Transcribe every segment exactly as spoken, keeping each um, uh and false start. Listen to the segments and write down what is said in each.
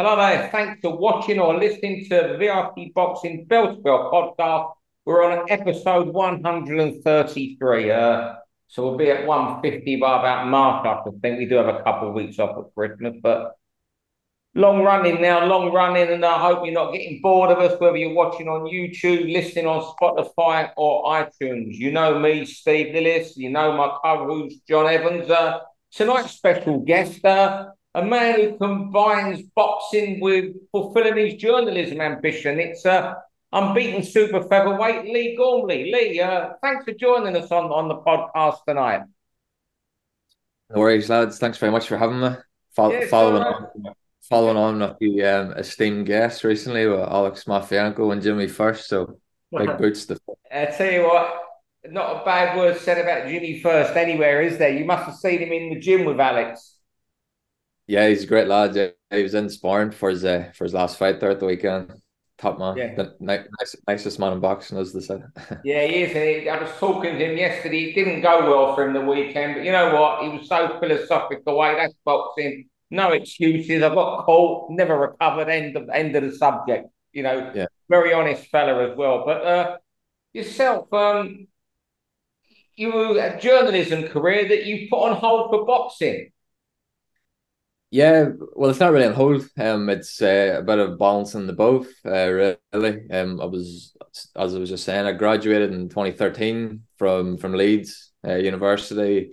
Hello there, thanks for watching or listening to the V I P Boxing Bell to Bell Podcast. We're on episode one thirty-three, uh, so we'll be at one fifty by about March, I think. We do have a couple of weeks off at Christmas, but long running now, long running, and I hope you're not getting bored of us, whether you're watching on YouTube, listening on Spotify or iTunes. You know me, Steve Lillis, you know my co-host, John Evans. Uh, tonight's special guest, uh, a man who combines boxing with fulfilling his journalism ambition. It's uh, unbeaten super featherweight Lee Gormley. Lee, uh, thanks for joining us on, on the podcast tonight. No worries, lads. Thanks very much for having me. Fo- yeah, following right. on, following on with the um, esteemed guests recently with Alex Mafianco and Jimmy First. So big boots to fill. I tell you what, not a bad word said about Jimmy First anywhere, is there? You must have seen him in the gym with Alex. Yeah, he's a great lad. Yeah, he was in sparring for his uh, for his last fight there at the weekend. Top man, yeah. The nice, nicest man in boxing, as they said. Yeah, he is. And he, I was talking to him yesterday. It didn't go well for him the weekend, but you know what? He was so philosophical. Hey, that's boxing. No excuses. I got caught. Never recovered. End of end of the subject. You know, yeah. Very honest fella as well. But uh, yourself, um, you were a journalism career that you put on hold for boxing. Yeah, well, it's not really on hold. Um, it's uh, a bit of balancing the both, uh, really. Um, I was, as I was just saying, I graduated in twenty thirteen from from Leeds uh, University,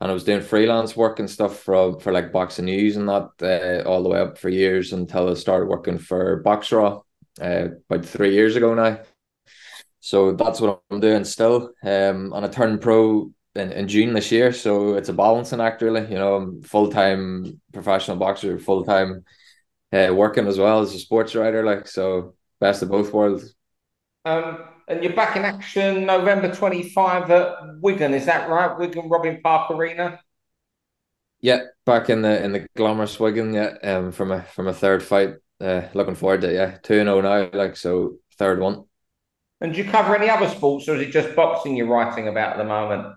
and I was doing freelance work and stuff for for like Boxing News and that uh, all the way up for years until I started working for BOXRAW uh, about three years ago now. So that's what I'm doing still. Um, and I turned pro In, in June this year, so it's a balancing act, really. You know, I'm full-time professional boxer, full-time uh, working as well as a sports writer, like, so best of both worlds. Um, and you're back in action November twenty-fifth at Wigan, is that right? Wigan Robin Park Arena. Yeah, back in the in the glamorous Wigan. Yeah, um, from a from a third fight. Uh, looking forward to it, yeah, two and oh now, like, so third one. And do you cover any other sports, or is it just boxing you're writing about at the moment?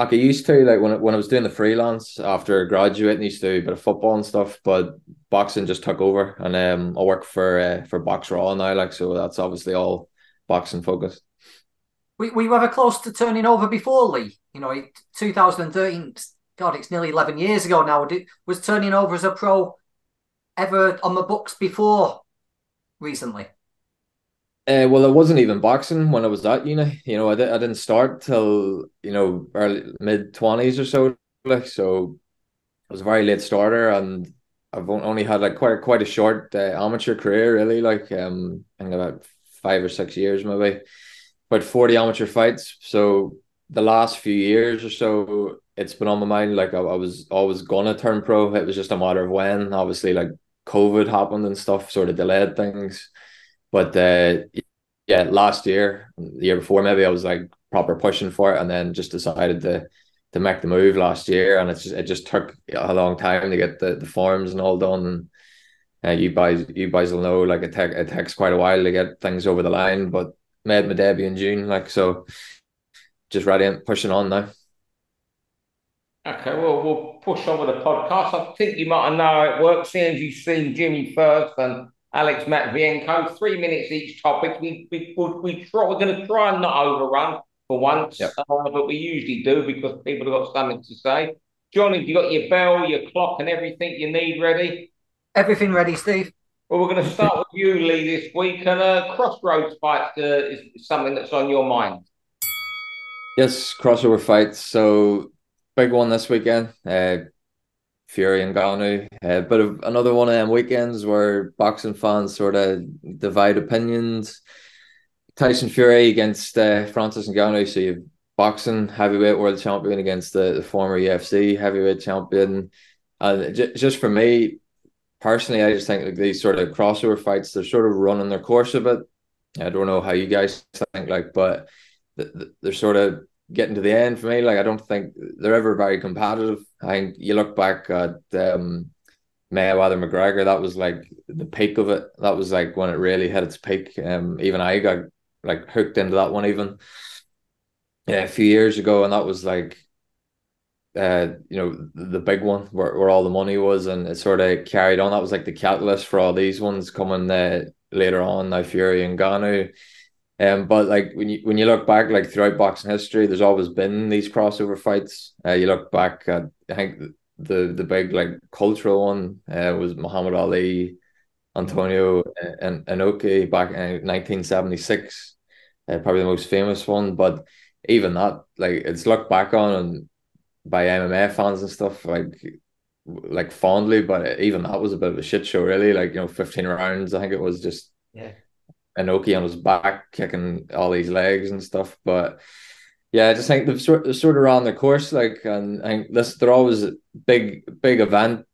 Like I used to, like when when I was doing the freelance after graduating, I used to do a bit of football and stuff, but boxing just took over, and um, I work for uh, for BOXRAW now, like, so that's obviously all boxing focused. Were, were you ever close to turning over before, Lee? You know, twenty thirteen. God, it's nearly eleven years ago now. Did, was turning over as a pro ever on the books before recently? Uh, well, it wasn't even boxing when I was at uni. You know, I, di- I didn't start till, you know, early mid-twenties or so. Like, so I was a very late starter, and I've only had like quite, quite a short uh, amateur career, really. Like, um, I think about five or six years, maybe. About forty amateur fights. So the last few years or so, it's been on my mind. Like, I, I was always going to turn pro. It was just a matter of when. Obviously, like, COVID happened and stuff sort of delayed things. But uh, yeah, last year, the year before, maybe I was like proper pushing for it, and then just decided to to make the move last year. And it's just, it just took a long time to get the, the forms and all done. And uh, you guys, you guys will know, like it, te- it takes quite a while to get things over the line. But made my debut in June, like, so just ready and pushing on now. Okay, well, we'll push on with the podcast. I think you might know how it works, seeing as you've seen Jimmy First and Alex Mafianco, three minutes each topic. We we we, we try, we're going to try and not overrun for once, yep. uh, but we usually do because people have got something to say. John, have you got your bell, your clock, and everything you need ready? Everything ready, Steve. Well, we're going to start with you, Lee, this week, and uh, crossroads fights uh, is something that's on your mind. Yes, crossover fights. So big one this weekend. Uh, Fury and Ngannou, uh, but a, another one of them weekends where boxing fans sort of divide opinions. Tyson Fury against uh, Francis Ngannou, so you have boxing heavyweight world champion against the, the former U F C heavyweight champion. And j- just for me, personally, I just think like these sort of crossover fights, they're sort of running their course a bit. I don't know how you guys think, like, but th- th- they're sort of getting to the end for me. Like, I don't think they're ever very competitive. I think you look back at um, Mayweather-McGregor, that was like the peak of it. That was like when it really hit its peak. Um, even I got like hooked into that one even yeah, a few years ago, and that was like uh, you know, the big one where, where all the money was, and it sort of carried on. That was like the catalyst for all these ones coming uh, later on, now Fury and Ngannou. Um, but like when you when you look back, like throughout boxing history, there's always been these crossover fights. Uh, you look back at, I think the the big like cultural one uh, was Muhammad Ali, Antonio and Inoki back in nineteen seventy-six, uh, probably the most famous one. But even that, like, it's looked back on and by M M A fans and stuff like like fondly. But even that was a bit of a shit show, really. Like, you know, fifteen rounds. I think it was just yeah. Inoki on his back kicking all these legs and stuff. But yeah, I just think they've sort, they've sort of ran the course, like, and I think this they're always big big event,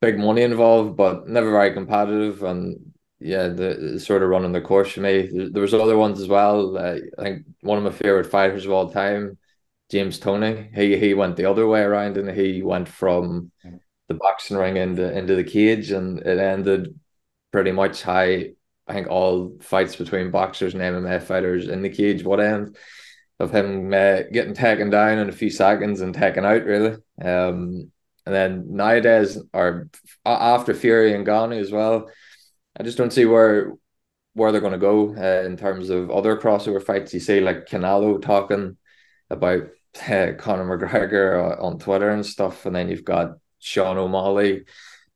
big money involved, but never very competitive. And yeah, the sort of running the course for me. There, there was other ones as well. Uh, I think one of my favorite fighters of all time, James Toney. He he went the other way around, and he went from the boxing ring into into the cage, and it ended pretty much high. I think all fights between boxers and M M A fighters in the cage would end of him uh, getting taken down in a few seconds and taken out, really. Um, and then nowadays, or after Fury and Ngannou as well, I just don't see where where they're going to go uh, in terms of other crossover fights. You see, like Canelo talking about uh, Conor McGregor on Twitter and stuff, and then you've got Sean O'Malley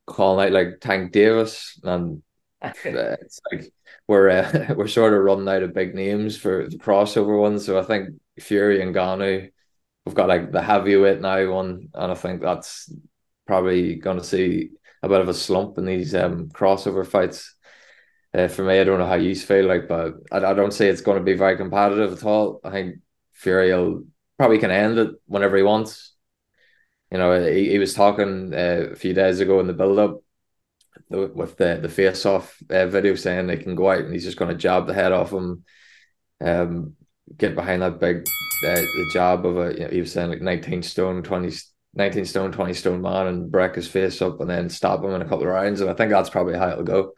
calling out like Tank Davis and. It's like we're uh, we're sort of running out of big names for the crossover ones, so I think Fury and Ngannou, we've got like the heavyweight now one, and I think that's probably going to see a bit of a slump in these um crossover fights. Uh, for me, I don't know how you feel, like, but I, I don't see it's going to be very competitive at all. I think Fury will probably can end it whenever he wants. You know, he, he was talking uh, a few days ago in the build up. With the the face off uh, video saying they can go out and he's just going to jab the head off him, um, get behind that big uh, the jab of a, you know, he was saying like nineteen stone twenty man and break his face up and then stop him in a couple of rounds, and I think that's probably how it'll go.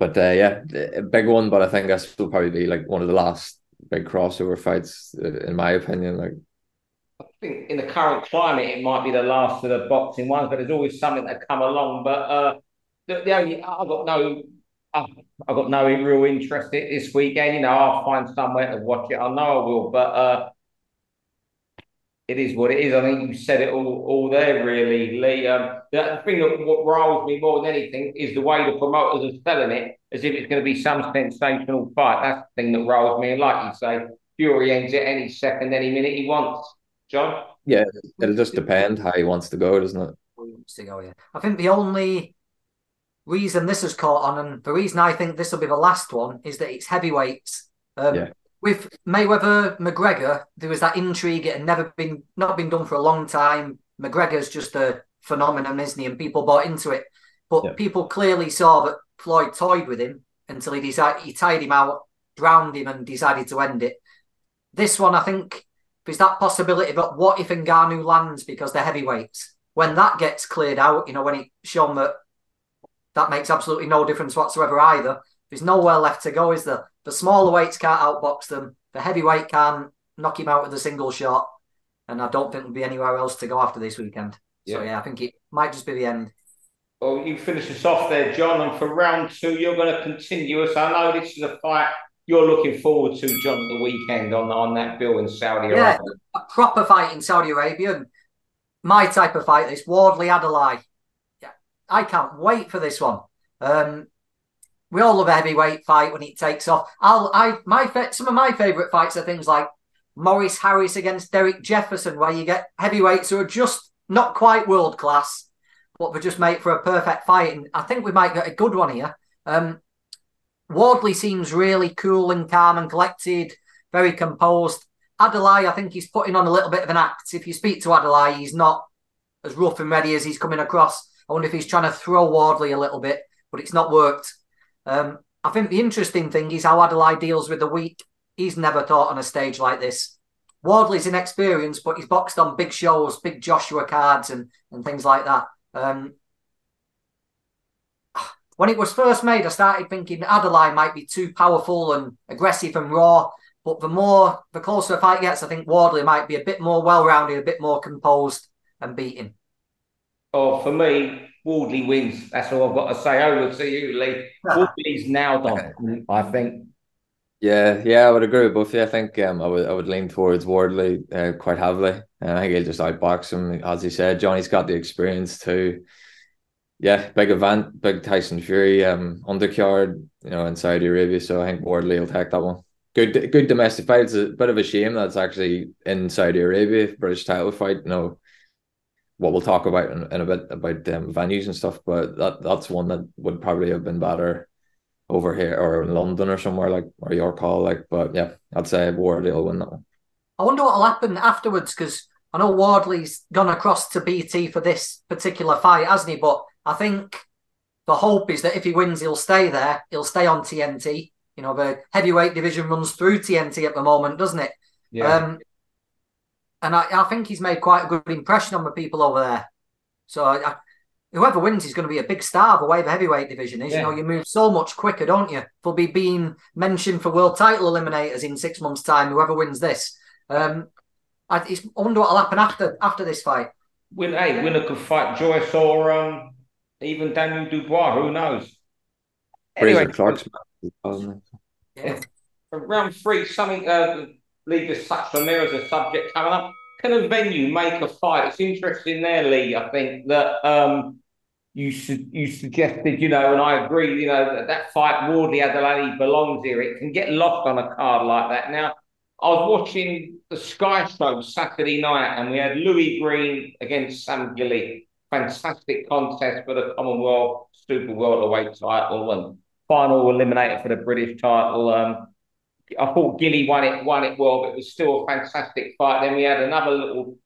But uh, yeah, a big one, but I think this will probably be like one of the last big crossover fights in my opinion. Like, I think in the current climate it might be the last of the boxing ones, but there's always something that come along. But uh The, the only I've got no, I've, I've got no real interest in this weekend. You know, I'll find somewhere to watch it. I know I will, but uh, it is what it is. I think you said it all, all there, really, Lee. Um, the, the thing that what riles me more than anything is the way the promoters are selling it, as if it's going to be some sensational fight. That's the thing that riles me. And like you say, Fury ends it any second, any minute he wants. John, yeah, it'll just depend how he wants to go, doesn't it? He wants to go, yeah. I think the only. reason this has caught on, and the reason I think this will be the last one, is that it's heavyweights. Um, yeah. With Mayweather-McGregor, there was that intrigue. It had never been not been done for a long time. McGregor's just a phenomenon, isn't he? And people bought into it, but yeah. people clearly saw that Floyd toyed with him until he decided he tied him out, drowned him, and decided to end it. This one, I think, is that possibility. But what if Ngannou lands because they're heavyweights? When that gets cleared out, you know, when it's shown that. That makes absolutely no difference whatsoever either. There's nowhere left to go, is there? The smaller weights can't outbox them. The heavyweight can knock him out with a single shot. And I don't think there'll be anywhere else to go after this weekend. Yeah. So, yeah, I think it might just be the end. Well, you finish us off there, John. And for round two, you're going to continue us. I know this is a fight you're looking forward to, John, the weekend on, on that bill in Saudi Arabia. Yeah, a proper fight in Saudi Arabia. My type of fight, this Wardley-Adeleye. I can't wait for this one. Um, we all love a heavyweight fight when it takes off. I'll, I, my, some of my favourite fights are things like Maurice Harris against Derek Jefferson, where you get heavyweights who are just not quite world class, but they just make for a perfect fight. And I think we might get a good one here. Um, Wardley seems really cool and calm and collected, very composed. Adeleye, I think he's putting on a little bit of an act. If you speak to Adeleye, he's not as rough and ready as he's coming across. I wonder if he's trying to throw Wardley a little bit, but it's not worked. Um, I think the interesting thing is how Adeleye deals with the weak. He's never taught on a stage like this. Wardley's inexperienced, but he's boxed on big shows, big Joshua cards and, and things like that. Um, when it was first made, I started thinking Adeleye might be too powerful and aggressive and raw, But the more, the closer the fight gets, I think Wardley might be a bit more well-rounded, a bit more composed and beaten. Oh, for me, Wardley wins. That's all I've got to say. Over to you, Lee. Wardley's now done, I think. Yeah, yeah, I would agree with both of you. I think um, I would I would lean towards Wardley uh, quite heavily. Uh, I think he'll just outbox him, as you said. Johnny's got the experience too. Yeah, big event, big Tyson Fury um, undercard, you know, in Saudi Arabia. So I think Wardley will take that one. Good, good domestic fight. It's a bit of a shame that's actually in Saudi Arabia, British title fight. No, what we'll talk about in, in a bit about um, venues and stuff, but that that's one that would probably have been better over here or in London or somewhere like or York Hall. Like, but yeah, I'd say Wardley will win that one. I wonder what will happen afterwards, because I know Wardley's gone across to B T for this particular fight, hasn't he? But I think the hope is that if he wins, he'll stay there. He'll stay on T N T. You know, the heavyweight division runs through T N T at the moment, doesn't it? Yeah. Um, and I, I think he's made quite a good impression on the people over there. So I, I, whoever wins is going to be a big star the way the heavyweight division is. Yeah. You know, you move so much quicker, don't you? They'll be being mentioned for world title eliminators in six months' time, whoever wins this. Um, I, it's, I wonder what will happen after after this fight. Win, hey, winner could fight Joyce or um, even Daniel Dubois, who knows? Anyway, Clark's um, yeah. Round three, something uh, Lee just touched on there as a subject coming up. Can a venue make a fight? It's interesting there, Lee, I think, that um, you su- you suggested, you know, and I agree, you know, that, that fight, Wardley-Adeleye belongs here. It can get lost on a card like that. Now, I was watching the Sky Show Saturday night, and we had Louis Green against Sam Gilley. Fantastic contest for the Commonwealth Super Welterweight title and final eliminator for the British title. Um, I thought Gilley won it, won it well, but it was still a fantastic fight. Then we had another little,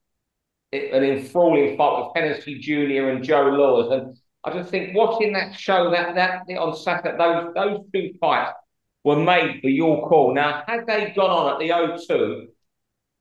an enthralling fight with Hennessy Junior and Joe Laws. And I just think watching that show that that on Saturday, those those two fights were made for your call. Now, had they gone on at the O two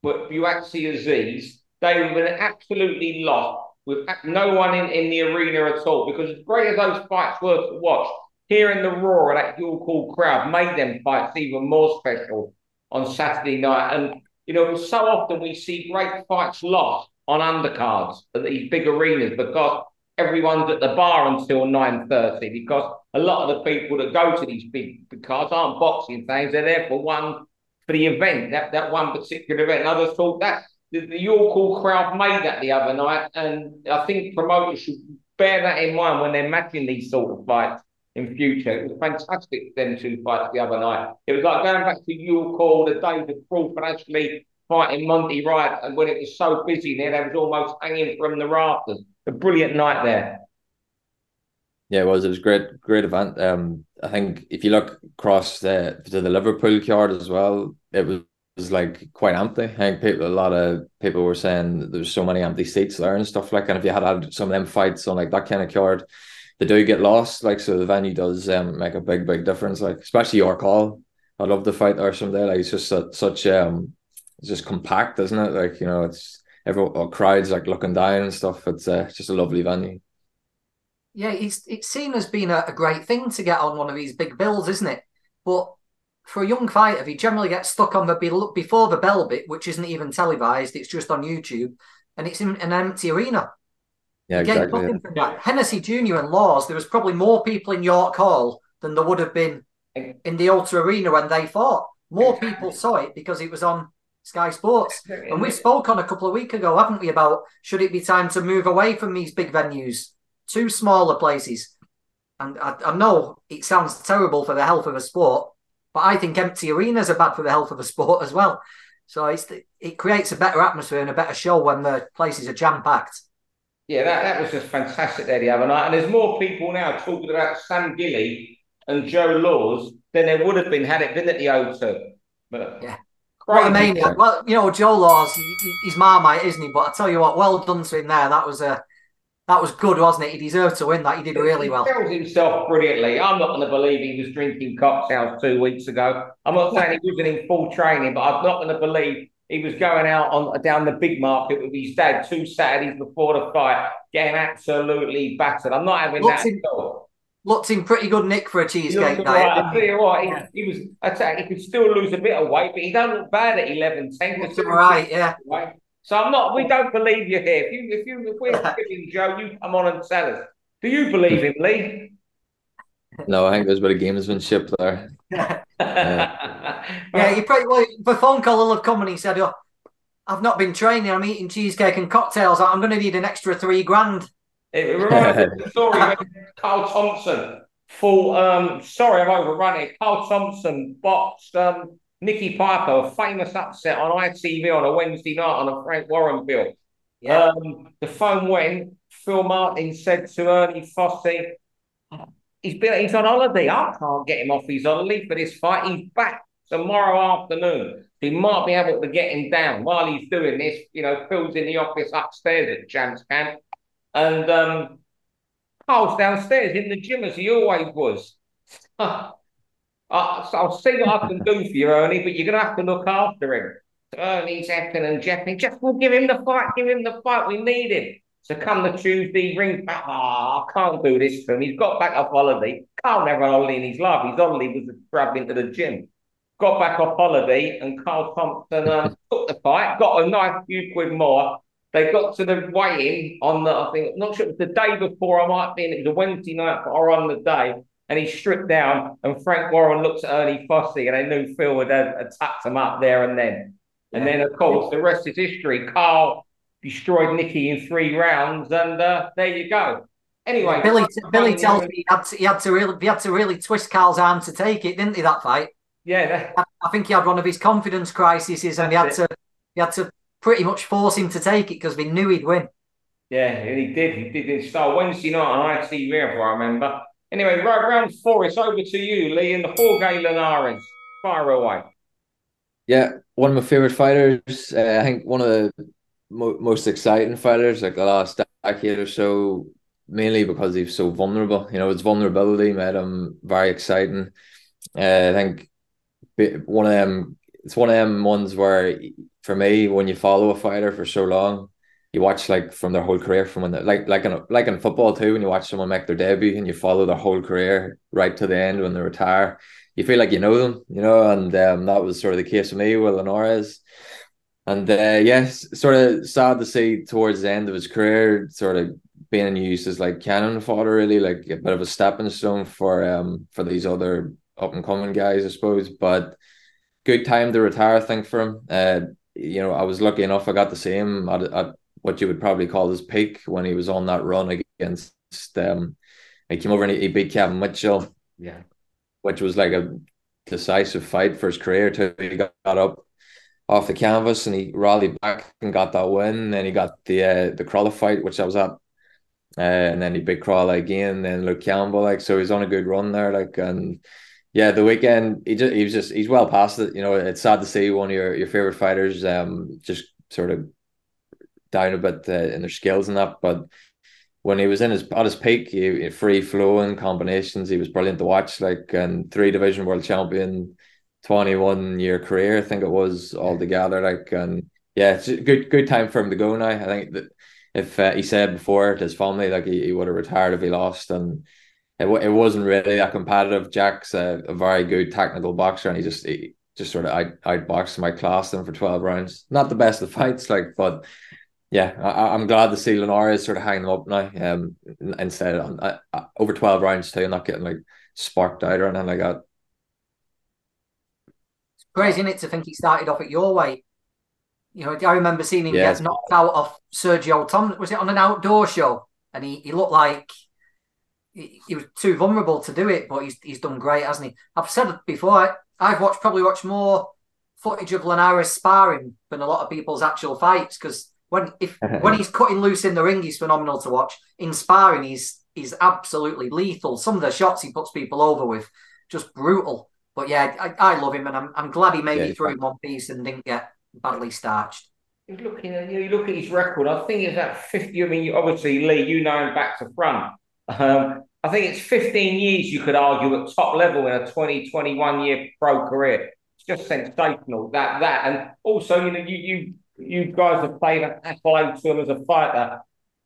with Buatsi Aziz, they would have been absolutely lost with no one in, in the arena at all. Because as great as those fights were to watch, hearing the roar of that York Hall crowd made them fights even more special on Saturday night. And, you know, so often we see great fights lost on undercards at these big arenas because everyone's at the bar until nine thirty, because a lot of the people that go to these big, big cards aren't boxing fans. They're there for one, for the event, that, that one particular event. And I just thought that the, the York Hall crowd made that the other night. And I think promoters should bear that in mind when they're matching these sort of fights in future. It was fantastic, them two fights the other night. It was like going back to York Hall, the days of Crawford actually fighting Monty Wright, and when it was so busy there, they was almost hanging from the rafters. A brilliant night there. Yeah, it was. It was a great, great event. Um, I think if you look across the, to the Liverpool yard as well, it was, was like quite empty. I think people, a lot of people were saying there's so many empty seats there and stuff like. And if you had had some of them fights on like that kind of yard, they do get lost. Like, so the venue does um, make a big, big difference. Like, especially York Hall, I love the fight there someday. Like, it's just a, such um, it's just compact, isn't it? Like, you know, it's everyone or crowds like looking down and stuff. It's uh, just a lovely venue. Yeah, it's it's seen as being a, a great thing to get on one of these big bills, isn't it? But for a young fighter, he generally gets stuck on the be- before the bell bit, which isn't even televised. It's just on YouTube, and it's in an empty arena. Yeah, exactly. Yeah. That. Hennessy Junior and Laws, there was probably more people in York Hall than there would have been in the O two Arena when they fought. More people saw it because it was on Sky Sports. And we spoke on a couple of weeks ago, haven't we, about should it be time to move away from these big venues to smaller places? And I, I know it sounds terrible for the health of a sport, but I think empty arenas are bad for the health of a sport as well. So it's the, it creates a better atmosphere and a better show when the places are jam-packed. Yeah, that, that was just fantastic there the other night. And there's more people now talking about Sam Gilley and Joe Laws than there would have been had it been at the O two. But yeah. What a maniac. Well, you know, Joe Laws, he, he's Marmite, isn't he? But I tell you what, well done to him there. That was a, that was good, wasn't it? He deserved to win that. He did really well. He tells himself brilliantly. I'm not going to believe he was drinking cocktails two weeks ago. I'm not saying he wasn't in full training, but I'm not going to believe he was going out on down the big market with his dad two Saturdays before the fight, getting absolutely battered. I'm not having looks that in, at all. Looked in pretty good nick for a cheesecake night. Right. I tell you what, he, he was. I tell you, he could still lose a bit of weight, but he don't look bad at eleven ten. All right, yeah. Right? So I'm not. We don't believe you here. If you, if you, if we're giving Joe, you come on and tell us. Do you believe him, Lee? No, I think there's a bit of gamesmanship there. Yeah, yeah, he pretty well. The phone call will have come and he said, "Oh, I've not been training. I'm eating cheesecake and cocktails. I'm going to need an extra three grand." It reminds me of the story when Carl Thompson fought, um, sorry, I've overrun it. Carl Thompson boxed um, Nicky Piper, a famous upset on I T V on a Wednesday night on a Frank Warren bill. Yeah. Um, the phone went, Phil Martin said to Ernie Fossey, he's, been, he's on holiday. I can't get him off his holiday for this fight. He's back tomorrow afternoon. He might be able to get him down. While he's doing this, you know, Phil's in the office upstairs at Champs Camp. And um, Carl's downstairs in the gym as he always was. uh, I'll see what I can do for you, Ernie, but you're going to have to look after him. So Ernie's hacking and jacking. Just we'll give him the fight, give him the fight. We need him. So come the Tuesday, ring back. Ah, oh, I can't do this to him. He's got back off holiday. Carl never had holiday in his life. His holiday was grabbed into the gym. Got back off holiday, and Carl Thompson uh, took the fight, got a nice few quid more. They got to the weigh-in on the, I think, not sure it was the day before, I might be in, it was a Wednesday night or on the day, and he stripped down, and Frank Warren looked at Ernie Fossey, and I knew Phil would have, have tucked him up there and then. And then, of course, the rest is history. Carl destroyed Nicky in three rounds, and uh, there you go. Anyway. Billy, Billy tells me he had, to, he, had to really, he had to really twist Carl's arm to take it, didn't he, that fight? Yeah. That, I think he had one of his confidence crises, and he had, to, he had to... pretty much force him to take it because we knew he'd win. Yeah, and he did. He did it. So Wednesday night on I T V, if I remember. Anyway, right, round four, it's over to you, Lee, and the Jorge Linares. Fire away. Yeah, one of my favourite fighters. Uh, I think one of the mo most exciting fighters, like the last decade or so, mainly because he was so vulnerable. You know, his vulnerability made him very exciting. Uh, I think one of them, it's one of them ones where... He, for me, when you follow a fighter for so long, you watch like from their whole career, from when they're like like in like in football too, when you watch someone make their debut and you follow their whole career right to the end when they retire, you feel like you know them, you know. And um, that was sort of the case of me with Linares. And uh, yes, sort of sad to see towards the end of his career, sort of being used as like cannon fodder, really, like a bit of a stepping stone for um for these other up and coming guys, I suppose. But good time to retire, I think, for him. Uh, You know, I was lucky enough, I got to see him at, at what you would probably call his peak when he was on that run against, um, he came over and he, he beat Kevin Mitchell, yeah, which was like a decisive fight for his career too. He got, got up off the canvas and he rallied back and got that win. Then he got the uh, the Crolla fight, which I was at, uh, and then he beat Crolla again, then Luke Campbell, like, so he's on a good run there, like, and... Yeah, the weekend he just he was just he's well past it. You know, it's sad to see one of your, your favorite fighters um just sort of down a bit uh, in their skills and that. But when he was in his at his peak, he, he free flowing combinations, he was brilliant to watch. Like, and three division world champion, twenty one year career, I think it was altogether. Like, and yeah, it's a good good time for him to go now. I think that if uh, he said before to his family, like he, he would have retired if he lost. And It, it wasn't really that competitive. Jack's a, a very good technical boxer, and he just he just sort of out, outboxed my class then for twelve rounds. Not the best of fights, like, but yeah, I, I'm glad to see Linares sort of hang them up now. Um, instead of, uh, over twelve rounds too, not getting like sparked out or anything like that. It's crazy, isn't it, to think he started off at your weight? You know, I remember seeing him yeah. get knocked out off Sergio Tom. Was it on an outdoor show? And he he looked like. He was too vulnerable to do it, but he's he's done great, hasn't he? I've said it before. I, I've watched probably watched more footage of Linares sparring than a lot of people's actual fights, because when if when he's cutting loose in the ring, he's phenomenal to watch. In sparring, he's he's absolutely lethal. Some of the shots he puts people over with, just brutal. But yeah, I, I love him, and I'm I'm glad he made yeah, it through in one piece and didn't get badly starched. Looking at you look at his record. I think it's at fifty. I mean, obviously, Lee, you know him back to front. Um, I think it's fifteen years, you could argue, at top level in a twenty, twenty-one year pro career. It's just sensational, that, that. And also, you know, you you, you guys have played an apple to him as a fighter.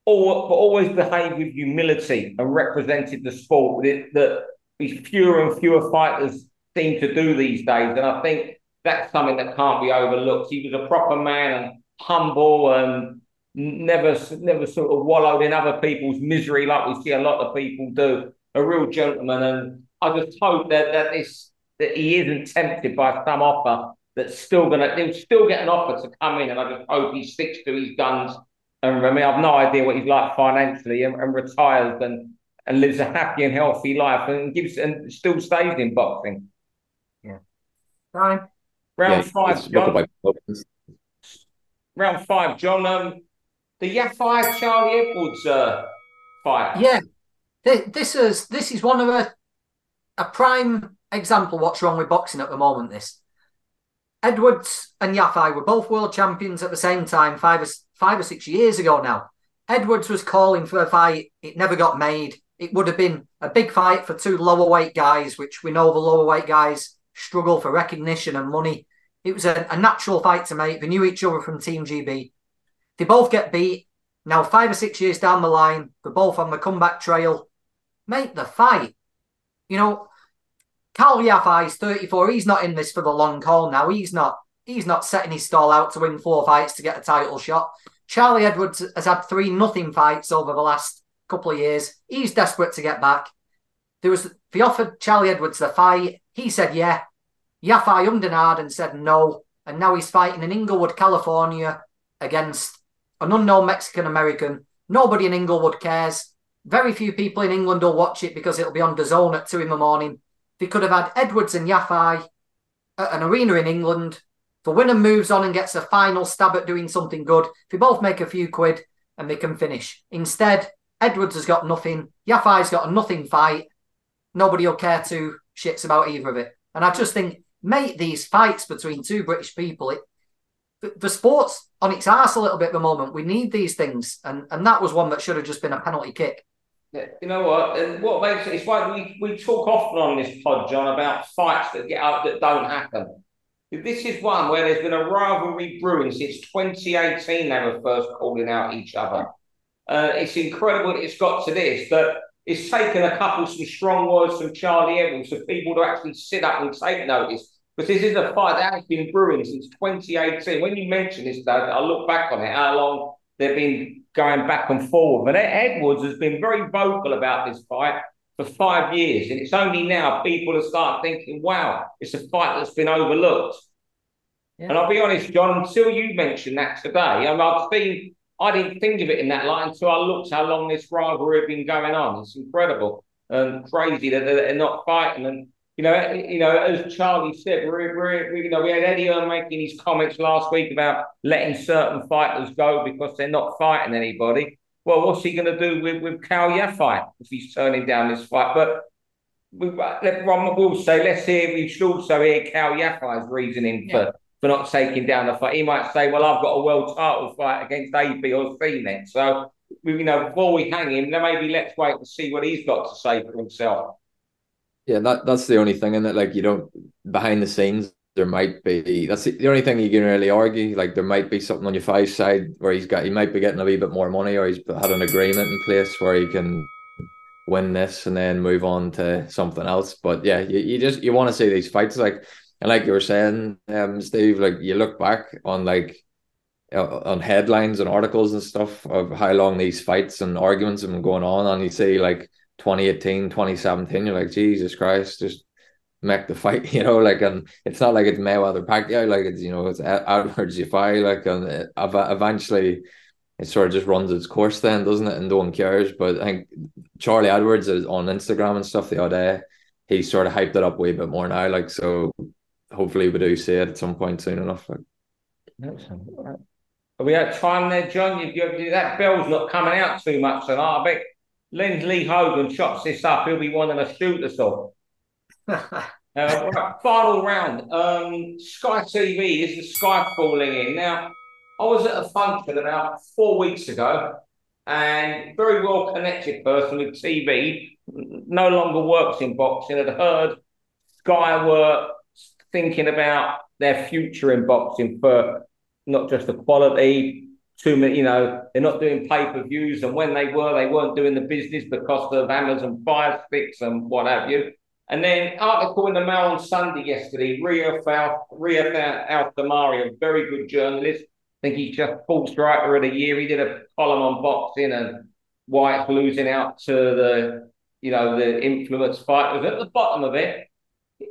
all, but always behaved with humility and represented the sport that, that these fewer and fewer fighters seem to do these days. And I think that's something that can't be overlooked. He was a proper man and humble and never, never sort of wallowed in other people's misery like we see a lot of people do. A real gentleman. And I just hope that that this that he isn't tempted by some offer that's still gonna they'll still get an offer to come in. And I just hope he sticks to his guns. And I mean, I've no idea what he's like financially, and, and retires and and lives a happy and healthy life and gives and still stays in boxing. Yeah. Right. Round yeah, five, John. Round five, John. Um, the Yafai Charlie Edwards uh, fight. Yeah, this is this is one of a a prime example what's wrong with boxing at the moment. This Edwards and Yafai were both world champions at the same time five or five or six years ago now. Edwards was calling for a fight. It never got made. It would have been a big fight for two lower weight guys, which we know the lower weight guys struggle for recognition and money. It was a, a natural fight to make. They knew each other from Team G B. They both get beat. Now, five or six years down the line, they're both on the comeback trail. Make the fight. You know, Kal Yafai is thirty-four. He's not in this for the long haul now. He's not He's not setting his stall out to win four fights to get a title shot. Charlie Edwards has had three nothing fights over the last couple of years. He's desperate to get back. There was They offered Charlie Edwards the fight. He said, yeah. Yafai undernard and said no. And now he's fighting in Inglewood, California against an unknown Mexican-American. Nobody in Inglewood cares. Very few people in England will watch it because it'll be on D AZN at two in the morning. They could have had Edwards and Yafai at an arena in England. The winner moves on and gets a final stab at doing something good. They both make a few quid and they can finish. Instead, Edwards has got nothing. Yafai's got a nothing fight. Nobody will care two shits about either of it. And I just think, mate, these fights between two British people, it, the, the sport's on its arse a little bit at the moment. We need these things. And, and that was one that should have just been a penalty kick. Yeah, you know what? And what makes it, it's like we, we talk often on this pod, John, about fights that get up that don't happen. This is one where there's been a rivalry brewing since twenty eighteen. They were first calling out each other. Uh, it's incredible that it's got to this, that it's taken a couple some strong words from Charlie Edwards for people to actually sit up and take notice. Because this is a fight that has been brewing since twenty eighteen. When you mention this, though, I look back on it, how long they've been going back and forward. But Edwards has been very vocal about this fight for five years, and it's only now people are start thinking, wow, it's a fight that's been overlooked. Yeah. And I'll be honest, John, until you mentioned that today, I mean, I've been, I didn't think of it in that light until I looked how long this rivalry had been going on. It's incredible and crazy that they're not fighting. And, you know, you know, as Charlie said, we're, we're, you know, we had Eddie Earn making his comments last week about letting certain fighters go because they're not fighting anybody. Well, what's he going to do with, with Kal Yafai if he's turning down this fight? But we, I will say, let's hear, we should also hear Kal Yafai's reasoning yeah. for, for not taking down the fight. He might say, well, I've got a world title fight against A B or C next. So, you know, before we hang him, then maybe let's wait and see what he's got to say for himself. Yeah, that that's the only thing in it. Like, you don't, behind the scenes, there might be, that's the only thing you can really argue. Like, there might be something on your five side where he's got, he might be getting a wee bit more money, or he's had an agreement in place where he can win this and then move on to something else. But yeah, you, you just, you want to see these fights. Like, and like you were saying, um, Steve, like you look back on like, uh, on headlines and articles and stuff of how long these fights and arguments have been going on. And you see like twenty eighteen, twenty seventeen, you're like, Jesus Christ, just make the fight, you know, like, and it's not like it's Mayweather Pacquiao, like it's, you know, it's Edwards Yafai, like, and it, eventually it sort of just runs its course then, doesn't it? And no one cares. But I think Charlie Edwards is on Instagram and stuff the other day. He sort of hyped it up way a bit more now, like, so hopefully we do see it at some point soon enough. Like. Are we out of time there, John? You, you, that bell's not coming out too much tonight. I bet Lindley Hogan chops this up. He'll be wanting to shoot us all. uh, right, final round. Um, Sky T V, this is Sky falling in. Now, I was at a function about four weeks ago, and very well connected person with T V, no longer works in boxing, had heard Sky were thinking about their future in boxing for not just the quality, too many, you know, they're not doing pay-per-views. And when they were, they weren't doing the business because of Amazon Fire Sticks and what have you. And then article in the Mail on Sunday yesterday, Ria Al-Thamari, a very good journalist. I think he's just full striker of the year. He did a column on boxing and why it's losing out to the, you know, the influence fighters at the bottom of it.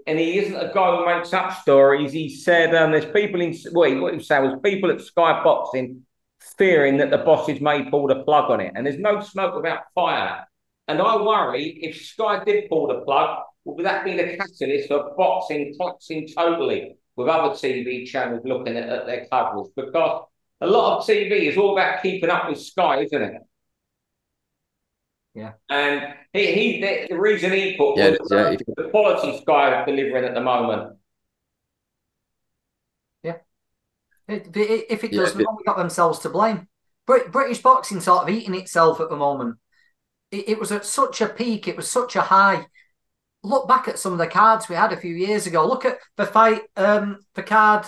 And he isn't a guy who makes up stories. He said um, there's people in, well, what he was saying was people at Sky Boxing fearing that the bosses may pull the plug on it. And there's no smoke without fire. And I worry if Sky did pull the plug, would that be the catalyst of boxing collapsing totally with other T V channels looking at, at their coverage? Because a lot of T V is all about keeping up with Sky, isn't it? Yeah. And he, he the, the reason he put yeah, was yeah, the, the quality Sky is delivering at the moment. Yeah. It, it, if it yeah, does, they've only got themselves to blame. Brit, British boxing sort of eating itself at the moment. It, it was at such a peak. It was such a high. Look back at some of the cards we had a few years ago. Look at the fight, um, the card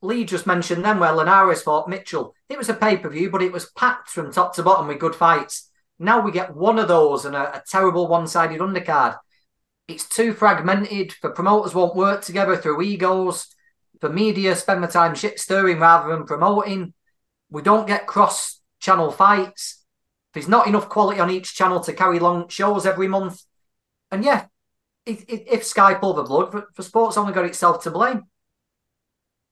Lee just mentioned then where Linares fought Mitchell. It was a pay-per-view, but it was packed from top to bottom with good fights. Now we get one of those and a, a terrible one-sided undercard. It's too fragmented. The promoters won't work together through egos. The media spend the time shit-stirring rather than promoting. We don't get cross-channel fights. There's not enough quality on each channel to carry long shows every month. And yeah, If, if Sky pulled the blood, for, for sports only got itself to blame.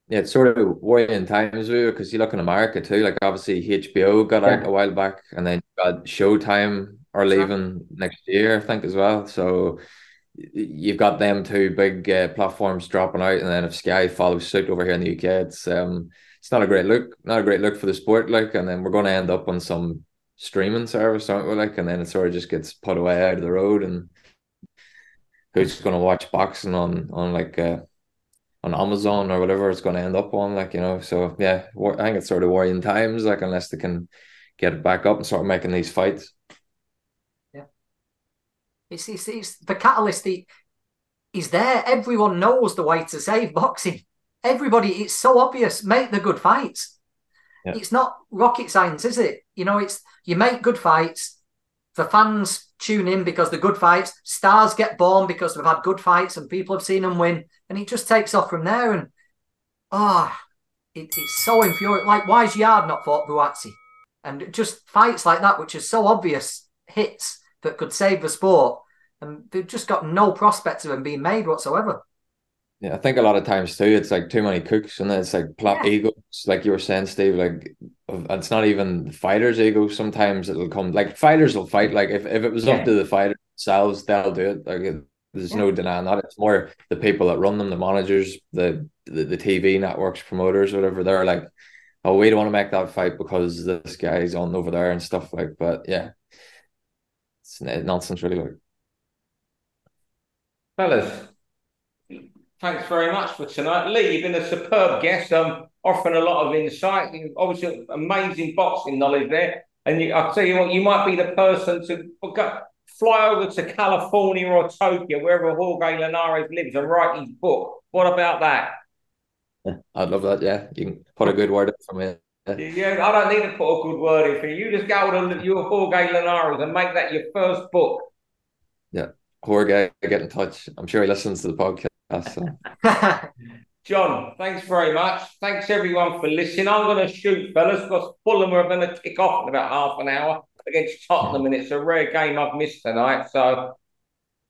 Yeah, it's sort of worrying times, because you look in America too, like obviously H B O got yeah. out a while back, and then you got Showtime are leaving next year, I think, as well. So you've got them two big uh, platforms dropping out, and then if Sky follows suit over here in the U K, it's um, it's not a great look, not a great look for the sport, like, and then we're going to end up on some streaming service, aren't we, like, and then it sort of just gets put away out of the road. And who's going to watch boxing on on like uh, on Amazon or whatever it's going to end up on, like, you know? So yeah, I think it's sort of worrying times, like, unless they can get it back up and start making these fights. Yeah, it's it's, it's the catalyst is there. Everyone knows the way to save boxing. Everybody, it's so obvious. Make the good fights. Yeah. It's not rocket science, is it? You know, it's you make good fights. The fans tune in because the good fights, stars get born because they've had good fights and people have seen them win, and it just takes off from there. And ah, oh, it, it's so infuriating. Like, why is Yard not fought Buatsi? And just fights like that, which are so obvious hits that could save the sport, and they've just got no prospects of them being made whatsoever. Yeah, I think a lot of times too, it's like too many cooks, and then it's like plot yeah. egos, like you were saying, Steve. Like, it's not even the fighters' ego. Sometimes it'll come, like, fighters will fight. Like, if, if it was yeah. up to the fighters themselves, they'll do it. Like, there's yeah. no denying that. It's more the people that run them, the managers, the, the the T V networks, promoters, whatever. They're like, oh, we don't want to make that fight because this guy's on over there and stuff like. But yeah, it's nonsense, really. Like, fellas, thanks very much for tonight. Lee, you've been a superb guest, um, offering a lot of insight. You've obviously amazing boxing knowledge there. And you, I'll tell you what, you might be the person to go, fly over to California or Tokyo, wherever Jorge Linares lives, and write his book. What about that? Yeah, I'd love that, yeah. You can put a good word in for me. Yeah, yeah, I don't need to put a good word in for you. You just go to your Jorge Linares and make that your first book. Yeah, Jorge, get in touch. I'm sure he listens to the podcast. Awesome. John, thanks very much. Thanks everyone for listening. I'm going to shoot, fellas, because Fulham are going to kick off in about half an hour against Tottenham, and it's a rare game I've missed tonight. So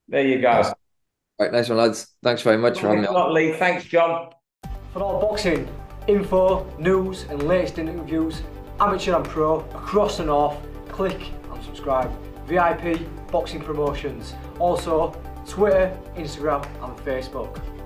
there you go. Nice. Right, nice one, lads. Thanks very much for having me on. Lee. Thanks, John. For all boxing info, news, and latest interviews, amateur and pro, across the north, click and subscribe. V I P Boxing Promotions. Also, Twitter, Instagram and Facebook.